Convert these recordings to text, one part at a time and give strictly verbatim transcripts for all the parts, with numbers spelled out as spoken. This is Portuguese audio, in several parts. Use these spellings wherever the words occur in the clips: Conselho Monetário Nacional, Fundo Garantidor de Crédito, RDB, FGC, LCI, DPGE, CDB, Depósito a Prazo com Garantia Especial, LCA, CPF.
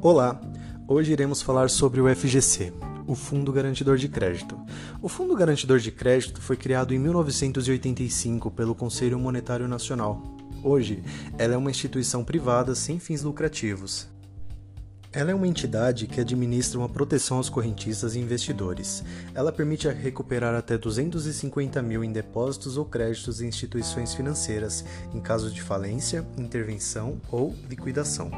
Olá! Hoje iremos falar sobre o F G C, o Fundo Garantidor de Crédito. O Fundo Garantidor de Crédito foi criado em mil novecentos e oitenta e cinco pelo Conselho Monetário Nacional. Hoje, ela é uma instituição privada sem fins lucrativos. Ela é uma entidade que administra uma proteção aos correntistas e investidores. Ela permite recuperar até duzentos e cinquenta mil em depósitos ou créditos em instituições financeiras, em caso de falência, intervenção ou liquidação.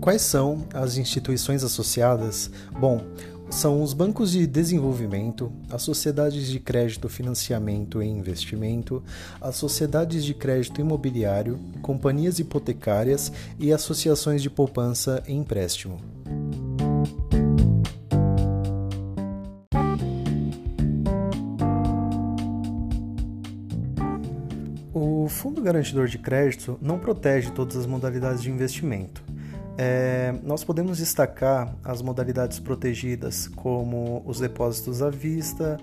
Quais são as instituições associadas? Bom, são os bancos de desenvolvimento, as sociedades de crédito, financiamento e investimento, as sociedades de crédito imobiliário, companhias hipotecárias e associações de poupança e empréstimo. O Fundo Garantidor de Crédito não protege todas as modalidades de investimento. É, nós podemos destacar as modalidades protegidas, como os depósitos à vista,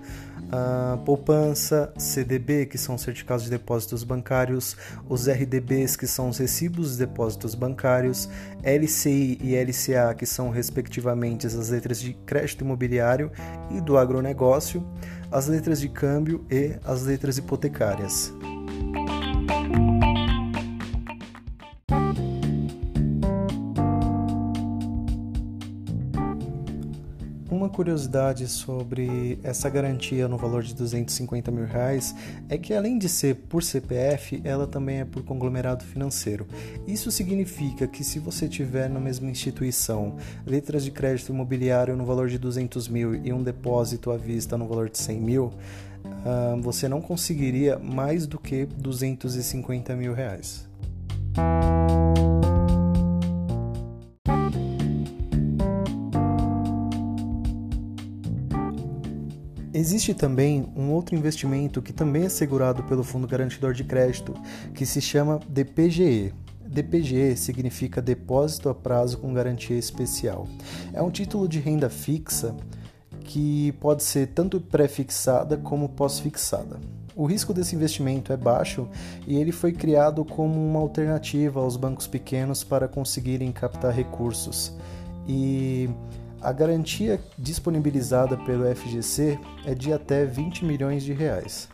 a poupança, C D B, que são certificados de depósitos bancários, os R D Bs, que são os recibos de depósitos bancários, L C I e L C A, que são respectivamente as letras de crédito imobiliário e do agronegócio, as letras de câmbio e as letras hipotecárias. Uma curiosidade sobre essa garantia no valor de duzentos e cinquenta mil reais é que, além de ser por C P F, ela também é por conglomerado financeiro. Isso significa que, se você tiver na mesma instituição letras de crédito imobiliário no valor de duzentos mil e um depósito à vista no valor de cem mil, você não conseguiria mais do que duzentos e cinquenta mil reais. Existe também um outro investimento que também é segurado pelo Fundo Garantidor de Crédito, que se chama D P G E. D P G E significa Depósito a Prazo com Garantia Especial. É um título de renda fixa que pode ser tanto pré-fixada como pós-fixada. O risco desse investimento é baixo e ele foi criado como uma alternativa aos bancos pequenos para conseguirem captar recursos. E a garantia disponibilizada pelo F G C é de até vinte milhões de reais.